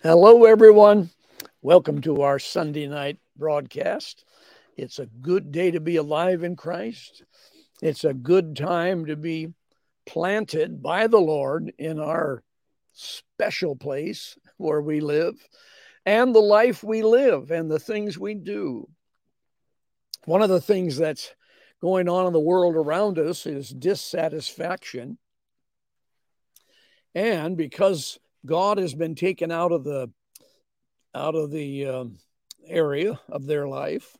Hello, everyone. Welcome to our Sunday night broadcast. It's a good day to be alive in Christ. It's a good time to be planted by the Lord in our special place where we live and the life we live and the things we do. One of the things that's going on in the world around us is dissatisfaction. And because God has been taken out of the area of their life,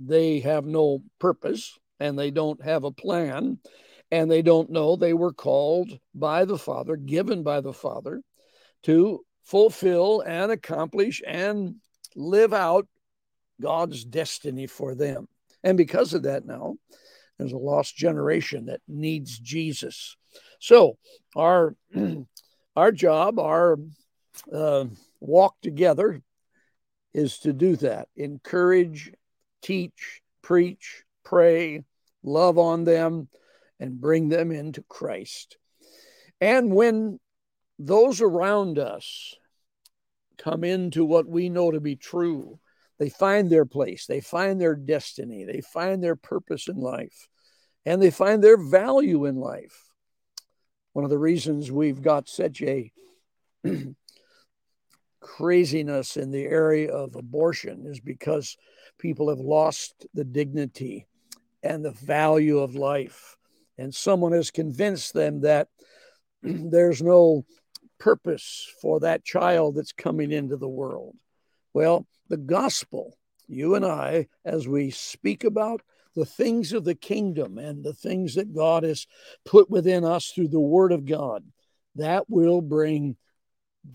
they have no purpose and they don't have a plan and they don't know they were called by the Father, given by the Father, to fulfill and accomplish and live out God's destiny for them. And because of that now, there's a lost generation that needs Jesus. So our job, our walk together is to do that. Encourage, teach, preach, pray, love on them, and bring them into Christ. And when those around us come into what we know to be true, they find their place, they find their destiny, they find their purpose in life, and they find their value in life. One of the reasons we've got such a craziness in the area of abortion is because people have lost the dignity and the value of life. And someone has convinced them that there's no purpose for that child that's coming into the world. Well, the gospel, you and I, as we speak about the things of the kingdom and the things that God has put within us through the word of God, that will bring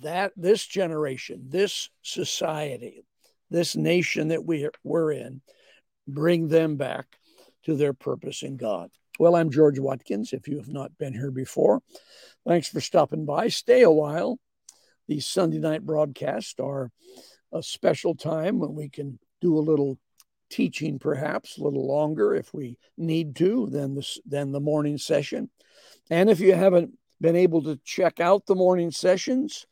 that this generation, this society, this nation that we're in, bring them back to their purpose in God. Well, I'm George Watkins. If you have not been here before, thanks for stopping by. Stay a while. These Sunday night broadcasts are a special time when we can do a little teaching, perhaps a little longer if we need to, than the morning session. And if you haven't been able to check out the morning sessions,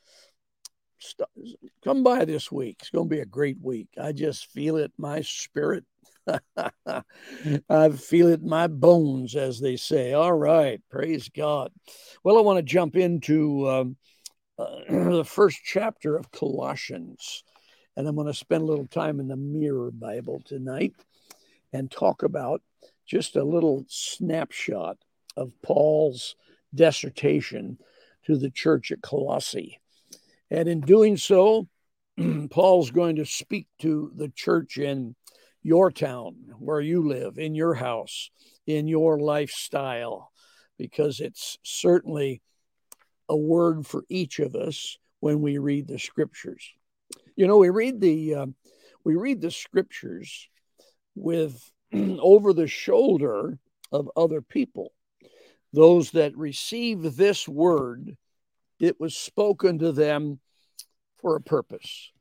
come by this week. It's going to be a great week. I just feel it in my spirit. I feel it in my bones, as they say. All right. Praise God. Well, I want to jump into the first chapter of Colossians. And I'm going to spend a little time in the Mirror Bible tonight and talk about just a little snapshot of Paul's dissertation to the church at Colossae. And in doing so, Paul's going to speak to the church in your town, where you live, in your house, in your lifestyle, because it's certainly a word for each of us when we read the scriptures. You know, we read the scriptures with over the shoulder of other people. Those that receive this word, it was spoken to them for a purpose.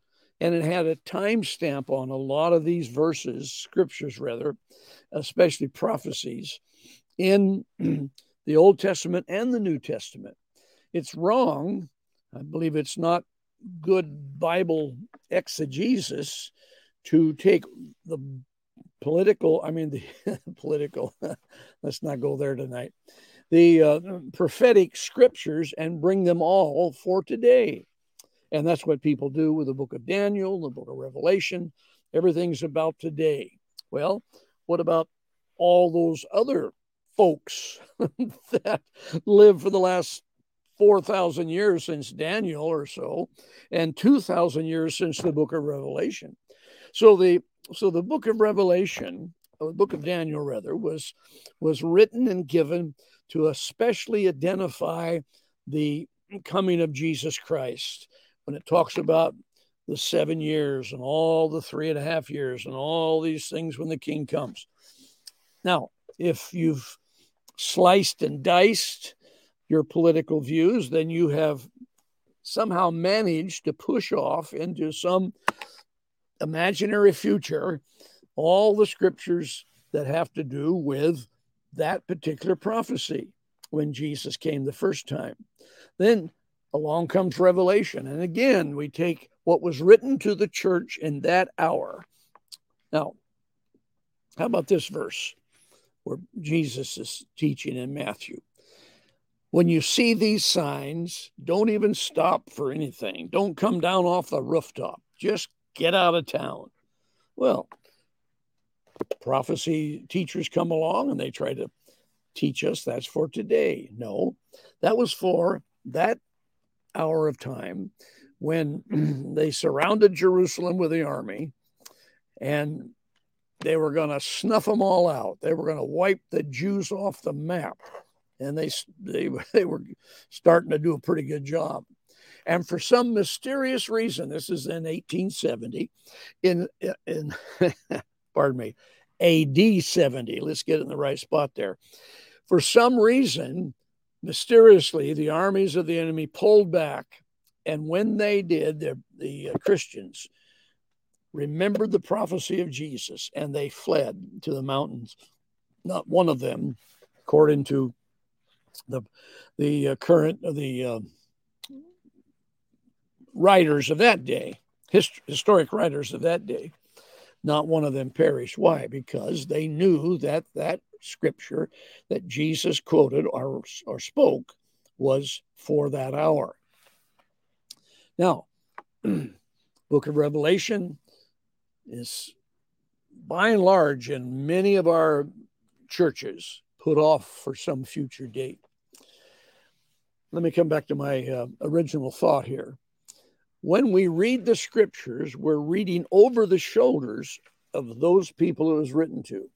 And it had a time stamp on a lot of these verses, scriptures rather, especially prophecies in the Old Testament and the New Testament. It's wrong. I believe it's not good Bible exegesis to take the let's not go there tonight, the prophetic scriptures and bring them all for today. And that's what people do with the book of Daniel, the book of Revelation. Everything's about today. Well, what about all those other folks that lived for the last 4,000 years since Daniel or so, and 2,000 years since the book of Revelation? So the book of Revelation, or the book of Daniel rather, was written and given to especially identify the coming of Jesus Christ. When it talks about the 7 years and all the 3.5 years and all these things when the king comes. Now, if you've sliced and diced your political views, then you have somehow managed to push off into some imaginary future all the scriptures that have to do with that particular prophecy when Jesus came the first time. Then along comes Revelation. And again, we take what was written to the church in that hour. Now, how about this verse where Jesus is teaching in Matthew? When you see these signs, don't even stop for anything. Don't come down off the rooftop. Just get out of town. Well, prophecy teachers come along and they try to teach us that's for today. No, that was for that hour of time when they surrounded Jerusalem with the army and they were going to snuff them all out. They were going to wipe the Jews off the map. And they were starting to do a pretty good job. And for some mysterious reason, this is in 1870, in pardon me, AD 70, let's get in the right spot there. For some reason, mysteriously, the armies of the enemy pulled back. And when they did, the Christians remembered the prophecy of Jesus, and they fled to the mountains. Not one of them, according to the current of the writers of that day, historic writers of that day, not one of them perished. Why? Because they knew that that scripture that Jesus quoted or spoke was for that hour. Now, Book of Revelation is by and large in many of our churches put off for some future date. Let me come back to my original thought here. When we read the scriptures, we're reading over the shoulders of those people it was written to.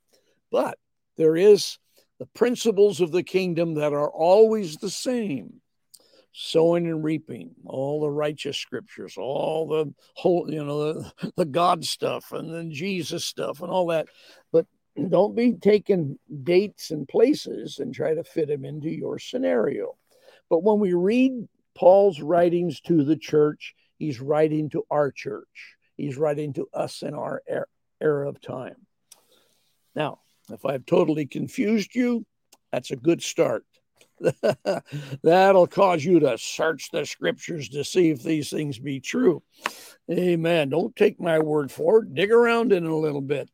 But there is the principles of the kingdom that are always the same. Sowing and reaping, all the righteous scriptures, all the whole, the God stuff and then Jesus stuff and all that. But don't be taking dates and places and try to fit them into your scenario. But when we read Paul's writings to the church, he's writing to our church. He's writing to us in our era of time. Now, if I've totally confused you, that's a good start. That'll cause you to search the scriptures to see if these things be true. Amen. Don't take my word for it. Dig around in it a little bit.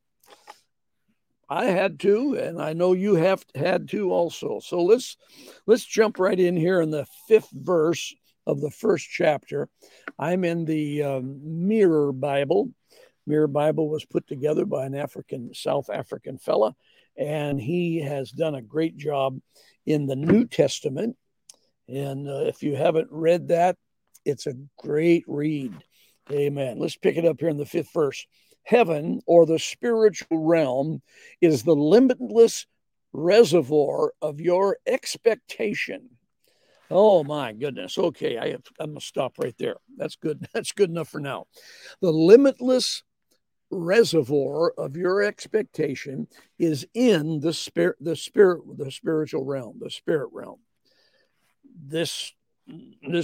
I had to, and I know you have had to also. So let's jump right in here in the 5th verse of the 1st chapter. I'm in the Mirror Bible. Mirror Bible was put together by an South African fella, and he has done a great job in the New Testament. And if you haven't read that, it's a great read. Amen. Let's pick it up here in the 5th verse. Heaven, or the spiritual realm, is the limitless reservoir of your expectation. Oh, my goodness. Okay, I'm going to stop right there. That's good. That's good enough for now. The limitless reservoir of your expectation is in the spiritual realm, the spirit realm. This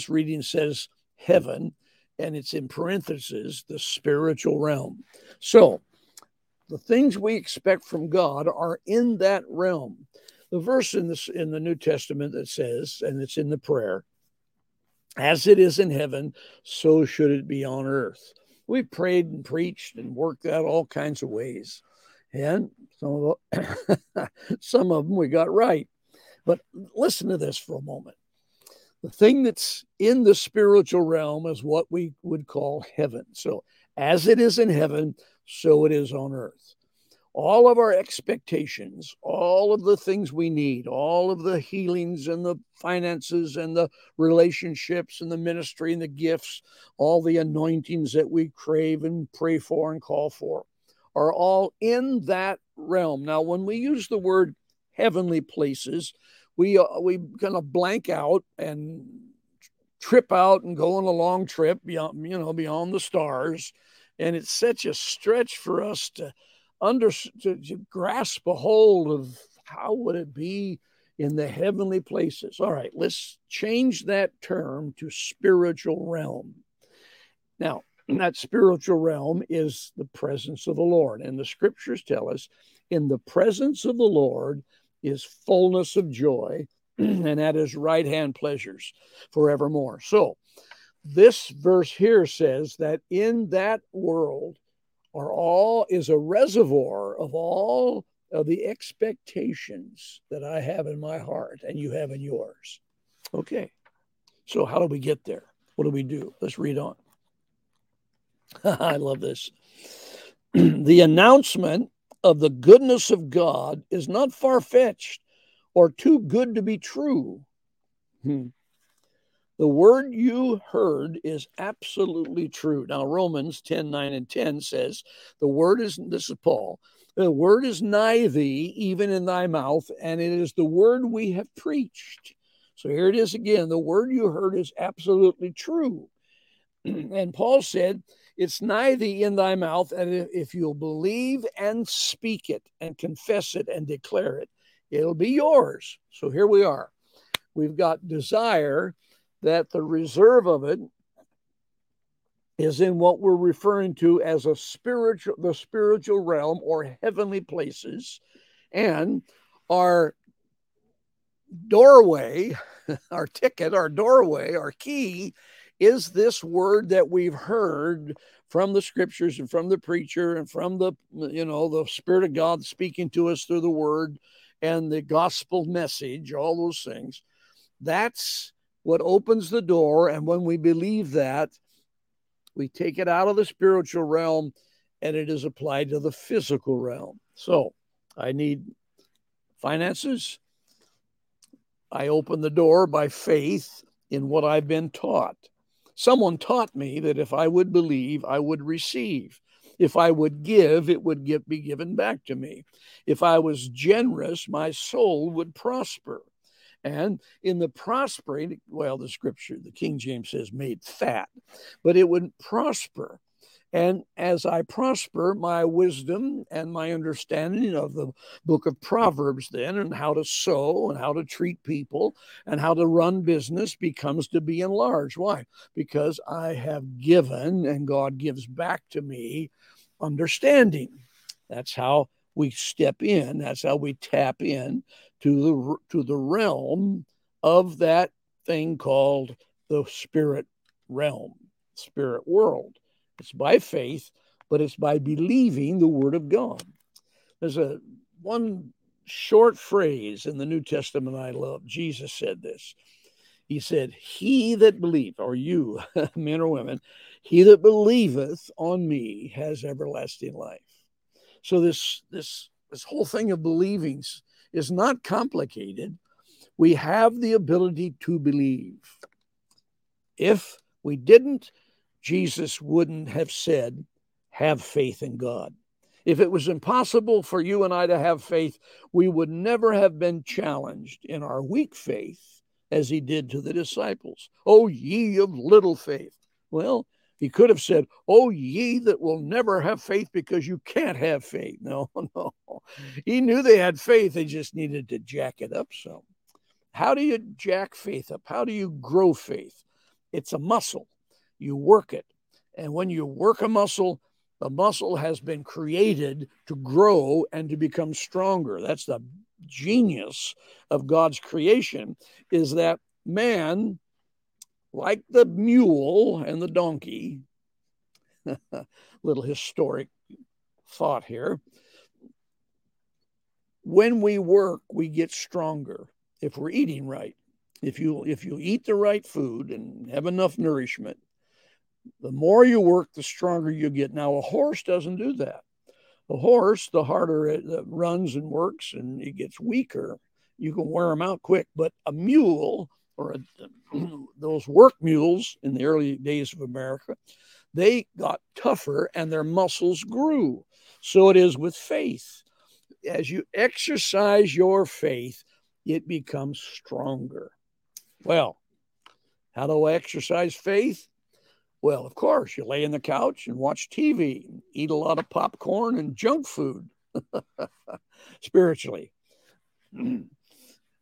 reading says heaven, and it's in parentheses, the spiritual realm. So the things we expect from God are in that realm. The verse in the New Testament that says, and it's in the prayer, as it is in heaven, so should it be on earth. We've prayed and preached and worked out all kinds of ways. And some of them we got right. But listen to this for a moment. The thing that's in the spiritual realm is what we would call heaven. So as it is in heaven, so it is on earth. All of our expectations, all of the things we need, all of the healings and the finances and the relationships and the ministry and the gifts, all the anointings that we crave and pray for and call for are all in that realm. Now, when we use the word heavenly places, we kind of blank out and trip out and go on a long trip beyond, beyond the stars. And it's such a stretch for us to grasp a hold of how would it be in the heavenly places. All right, let's change that term to spiritual realm. Now, that spiritual realm is the presence of the Lord. And the scriptures tell us in the presence of the Lord is fullness of joy, and at his right hand pleasures forevermore. So this verse here says that in that world is a reservoir of all of the expectations that I have in my heart and you have in yours. Okay, so how do we get there? What do we do? Let's read on. I love this. The announcement of the goodness of God is not far-fetched or too good to be true. The word you heard is absolutely true. Now, Romans 10:9-10 says, this is Paul, the word is nigh thee, even in thy mouth, and it is the word we have preached. So here it is again. The word you heard is absolutely true. And Paul said, it's nigh thee in thy mouth, and if you'll believe and speak it and confess it and declare it, it'll be yours. So here we are. We've got desire, that the reserve of it is in what we're referring to as the spiritual realm or heavenly places, and our doorway, our ticket, our doorway, our key is this word that we've heard from the scriptures and from the preacher and from the Spirit of God speaking to us through the word and the gospel message, all those things. That's what opens the door, and when we believe that, we take it out of the spiritual realm and it is applied to the physical realm. So I need finances. I open the door by faith in what I've been taught. Someone taught me that if I would believe, I would receive. If I would give, it would be given back to me. If I was generous, my soul would prosper. And in the prospering, the scripture, the King James says made fat, but it would prosper. And as I prosper, my wisdom and my understanding of the book of Proverbs then, and how to sow and how to treat people and how to run business becomes to be enlarged. Why? Because I have given and God gives back to me understanding. That's how we step in. That's how we tap in to the realm of that thing called the spirit realm, spirit world. It's by faith, but it's by believing the word of God. There's one short phrase in the New Testament I love. Jesus said this. He said, he that believeth, or you, men or women, he that believeth on me has everlasting life. So this whole thing of believing is not complicated. We have the ability to believe. If we didn't, Jesus wouldn't have said, have faith in God. If it was impossible for you and I to have faith, we would never have been challenged in our weak faith as he did to the disciples. O ye of little faith. Well, he could have said, oh, ye that will never have faith because you can't have faith. No. He knew they had faith. They just needed to jack it up some. How do you jack faith up? How do you grow faith? It's a muscle. You work it. And when you work a muscle, the muscle has been created to grow and to become stronger. That's the genius of God's creation, is that man, like the mule and the donkey, little historic thought here. When we work, we get stronger if we're eating right. If you eat the right food and have enough nourishment, the more you work, the stronger you get. Now, a horse doesn't do that. A horse, the harder it runs and works, and it gets weaker. You can wear them out quick, but a mule, or those work mules in the early days of America, they got tougher and their muscles grew. So it is with faith. As you exercise your faith, it becomes stronger. Well, how do I exercise faith? Well, of course, you lay on the couch and watch TV, and eat a lot of popcorn and junk food spiritually. You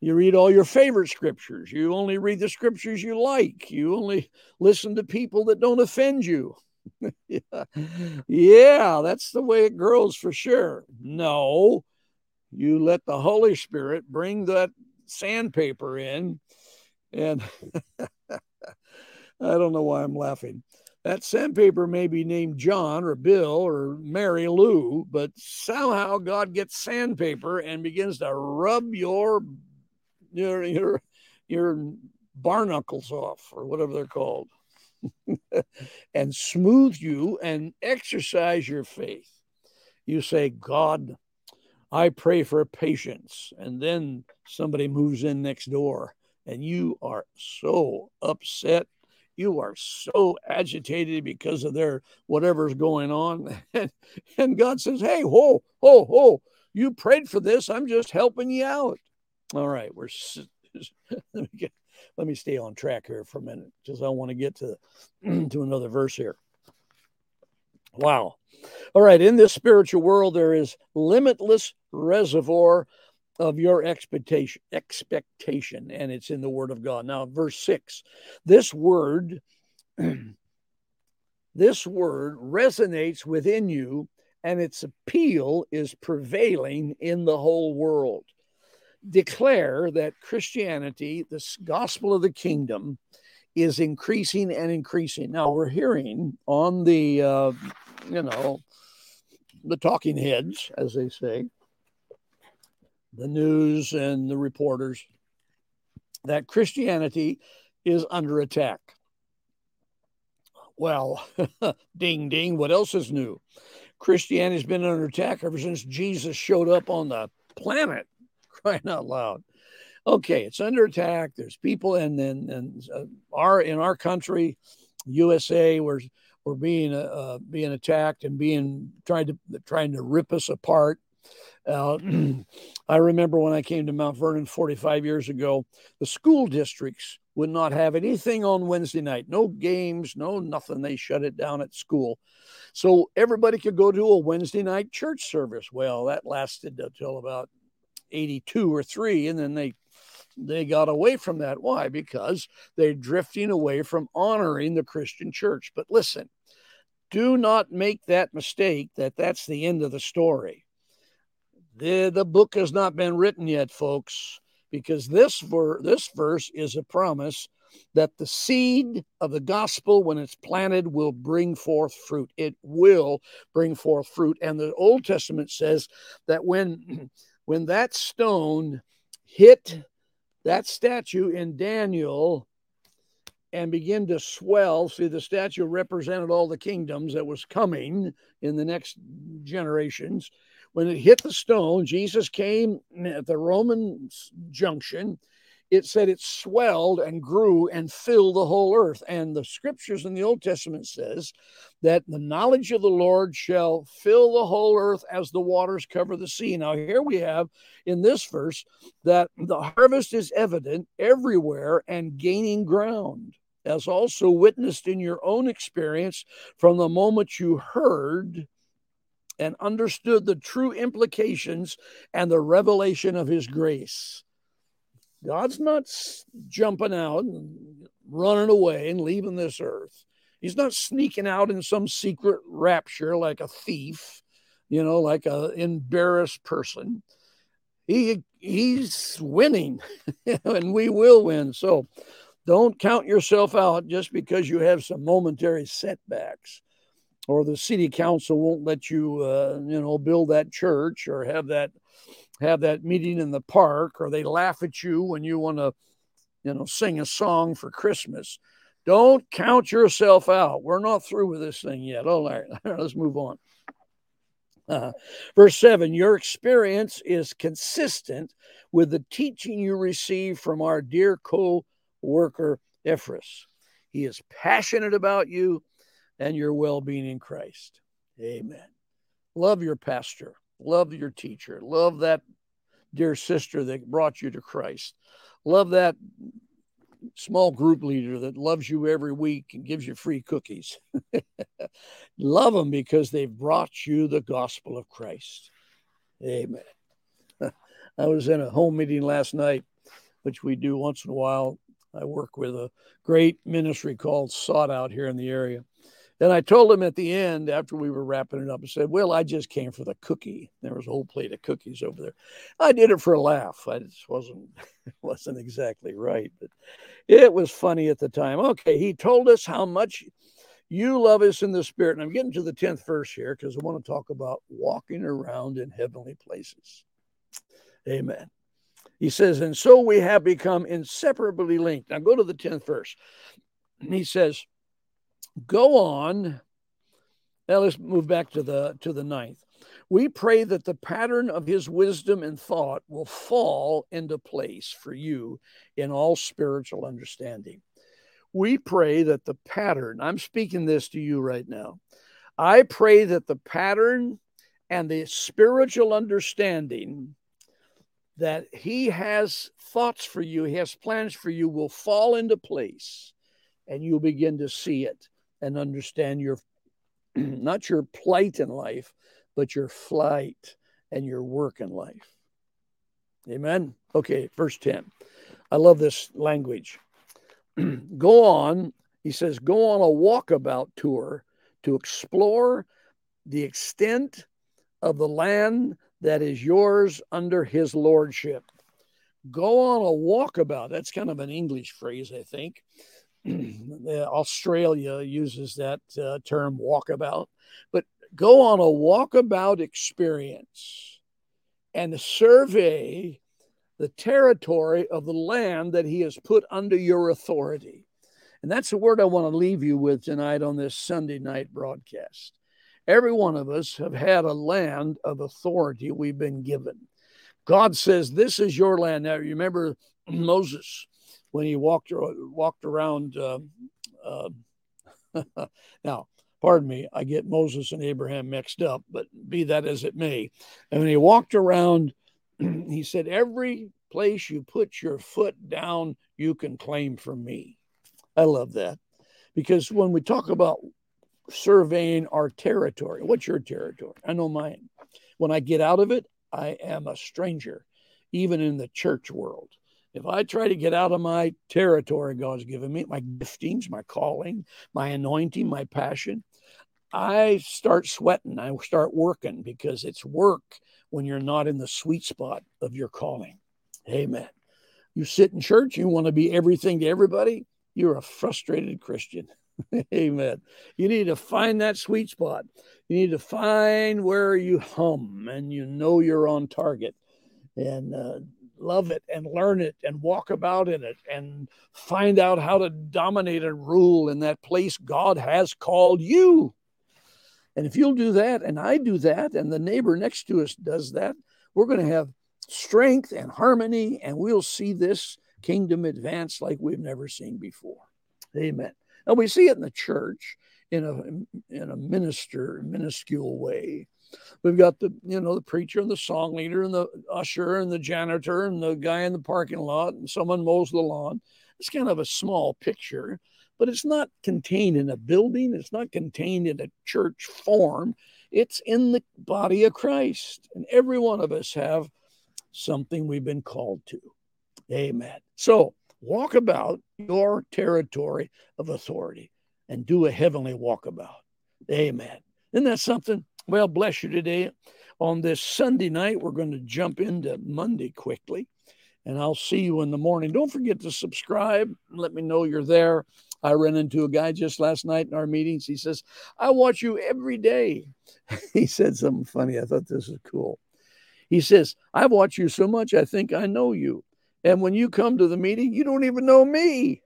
read all your favorite scriptures. You only read the scriptures you like. You only listen to people that don't offend you. Yeah, that's the way it grows for sure. No, you let the Holy Spirit bring that sandpaper in. And I don't know why I'm laughing. That sandpaper may be named John or Bill or Mary Lou, but somehow God gets sandpaper and begins to rub your barnacles off, or whatever they're called, and smooth you and exercise your faith. You say, God, I pray for patience. And then somebody moves in next door and you are so upset. You are so agitated because of their whatever's going on. And God says, hey, ho, ho, ho, you prayed for this. I'm just helping you out. All right, let me stay on track here for a minute, because I want to get to another verse here. Wow. All right, in this spiritual world, there is limitless reservoir of your expectation, and it's in the Word of God. Now, verse 6, this word resonates within you, and its appeal is prevailing in the whole world. Declare that Christianity, the gospel of the kingdom, is increasing and increasing. Now, we're hearing on the talking heads, as they say, the news and the reporters, that Christianity is under attack. Well, ding, ding, what else is new? Christianity has been under attack ever since Jesus showed up on the planet, crying out loud. Okay, it's under attack. There's people, in our country, USA, we're being attacked and trying to rip us apart. I remember when I came to Mount Vernon 45 years ago, the school districts would not have anything on Wednesday night. No games, no nothing. They shut it down at school. So everybody could go to a Wednesday night church service. Well, that lasted until about 82 or 3, and then they got away from that. Why? Because they're drifting away from honoring the Christian church. But listen, do not make that mistake that that's the end of the story. The book has not been written yet, folks, because this verse is a promise that the seed of the gospel, when it's planted, will bring forth fruit. It will bring forth fruit. And the Old Testament says that when that stone hit that statue in Daniel and began to swell, see, the statue represented all the kingdoms that was coming in the next generations. When it hit the stone, Jesus came at the Roman junction. It said it swelled and grew and filled the whole earth. And the scriptures in the Old Testament says that the knowledge of the Lord shall fill the whole earth as the waters cover the sea. Now, here we have in this verse that the harvest is evident everywhere and gaining ground, as also witnessed in your own experience from the moment you heard and understood the true implications and the revelation of his grace. God's not jumping out and running away and leaving this earth. He's not sneaking out in some secret rapture like a thief, like an embarrassed person. He's winning, and we will win. So don't count yourself out just because you have some momentary setbacks, or the city council won't let you, build that church or have that meeting in the park, or they laugh at you when you want to, sing a song for Christmas. Don't count yourself out. We're not through with this thing yet. All right, let's move on. Verse 7, your experience is consistent with the teaching you receive from our dear co-worker, Ephraim. He is passionate about you and your well-being in Christ. Amen. Love your pastor. Love your teacher. Love that dear sister that brought you to Christ. Love that small group leader that loves you every week and gives you free cookies. Love them because they've brought you the gospel of Christ. Amen. I was in a home meeting last night, which we do once in a while. I work with a great ministry called Sought Out here in the area. And I told him at the end, after we were wrapping it up, I said, well, I just came for the cookie. There was a whole plate of cookies over there. I did it for a laugh. I just wasn't exactly right, but it was funny at the time. Okay, he told us how much you love us in the Spirit. And I'm getting to the 10th verse here because I want to talk about walking around in heavenly places. Amen. He says, and so we have become inseparably linked. Now go to the 10th verse. And he says, go on. Now let's move back to the 9th. We pray that the pattern of his wisdom and thought will fall into place for you in all spiritual understanding. We pray that the pattern, I'm speaking this to you right now. I pray that the pattern and the spiritual understanding that he has thoughts for you, he has plans for you, will fall into place, and you'll begin to see it and understand your, not your plight in life, but your flight and your work in life. Amen? Okay, verse 10. I love this language. Go on, he says, go on a walkabout tour to explore the extent of the land that is yours under his lordship. Go on a walkabout. That's kind of an English phrase, I think. Australia uses that term, walkabout. But go on a walkabout experience and survey the territory of the land that he has put under your authority. And that's the word I want to leave you with tonight on this Sunday night broadcast. Every one of us have had a land of authority we've been given. God says, this is your land. Now, you remember Moses, when he walked around, now, pardon me, I get Moses and Abraham mixed up, but be that as it may. And when he walked around, he said, every place you put your foot down, you can claim from me. I love that, because when we talk about surveying our territory, what's your territory? I know mine. When I get out of it, I am a stranger, even in the church world. If I try to get out of my territory God's given me, my giftings, my calling, my anointing, my passion, I start sweating. I start working, because it's work when you're not in the sweet spot of your calling. Amen. You sit in church, you want to be everything to everybody, you're a frustrated Christian. Amen. You need to find that sweet spot. You need to find where you hum and you know you're on target. And, love it and learn it and walk about in it and find out how to dominate and rule in that place God has called you. And if you'll do that, and I do that, and the neighbor next to us does that, we're going to have strength and harmony, and we'll see this kingdom advance like we've never seen before. Amen. And we see it in the church in a minuscule way. We've got the preacher and the song leader and the usher and the janitor and the guy in the parking lot and someone mows the lawn. It's kind of a small picture, but it's not contained in a building. It's not contained in a church form. It's in the body of Christ. And every one of us have something we've been called to. Amen. So walk about your territory of authority and do a heavenly walkabout. Amen. Isn't that something? Well, bless you today. On this Sunday night, we're going to jump into Monday quickly, and I'll see you in the morning. Don't forget to subscribe. Let me know you're there. I ran into a guy just last night in our meetings. He says, I watch you every day. He said something funny. I thought this is cool. He says, I watch you so much, I think I know you. And when you come to the meeting, you don't even know me.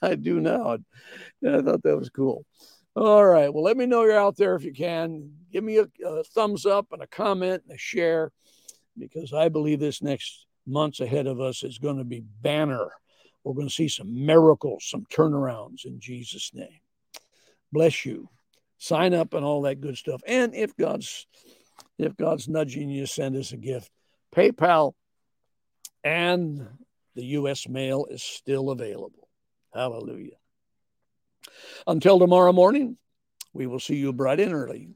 I do now. I thought that was cool. All right. Well, let me know you're out there if you can. Give me a thumbs up and a comment and a share, because I believe this next month's ahead of us is going to be banner. We're going to see some miracles, some turnarounds in Jesus' name. Bless you. Sign up and all that good stuff. And if God's nudging you, send us a gift. PayPal and the U.S. mail is still available. Hallelujah. Until tomorrow morning, we will see you bright and early.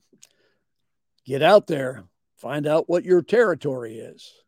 Get out there, find out what your territory is.